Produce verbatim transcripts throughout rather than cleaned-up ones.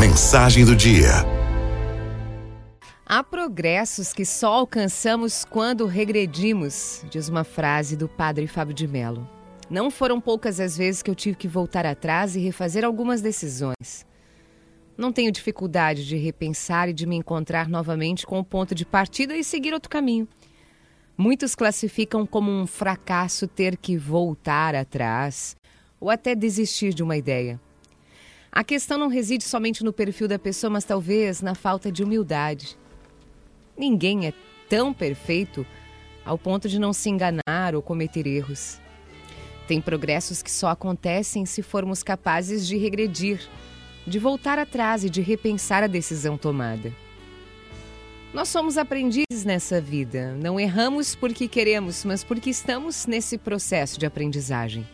Mensagem do dia. Há progressos que só alcançamos quando regredimos, diz uma frase do Padre Fábio de Mello. Não foram poucas as vezes que eu tive que voltar atrás e refazer algumas decisões. Não tenho dificuldade de repensar e de me encontrar novamente com o ponto de partida e seguir outro caminho. Muitos classificam como um fracasso ter que voltar atrás ou até desistir de uma ideia. A questão não reside somente no perfil da pessoa, mas talvez na falta de humildade. Ninguém é tão perfeito ao ponto de não se enganar ou cometer erros. Tem progressos que só acontecem se formos capazes de regredir, de voltar atrás e de repensar a decisão tomada. Nós somos aprendizes nessa vida. Não erramos porque queremos, mas porque estamos nesse processo de aprendizagem.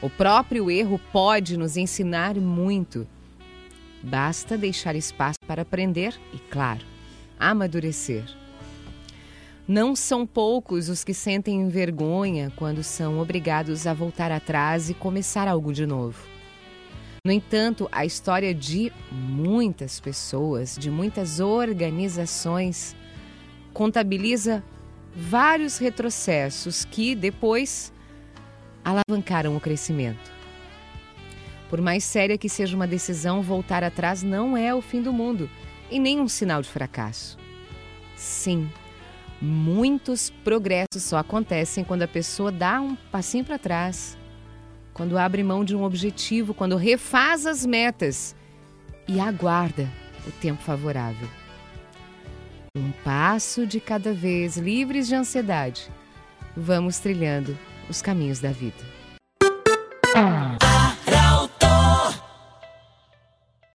O próprio erro pode nos ensinar muito. Basta deixar espaço para aprender e, claro, amadurecer. Não são poucos os que sentem vergonha quando são obrigados a voltar atrás e começar algo de novo. No entanto, a história de muitas pessoas, de muitas organizações, contabiliza vários retrocessos que depois alavancaram o crescimento. Por mais séria que seja uma decisão, voltar atrás não é o fim do mundo e nem um sinal de fracasso. Sim, muitos progressos só acontecem quando a pessoa dá um passinho para trás, quando abre mão de um objetivo, quando refaz as metas e aguarda o tempo favorável. Um passo de cada vez, livres de ansiedade, vamos trilhando os caminhos da vida.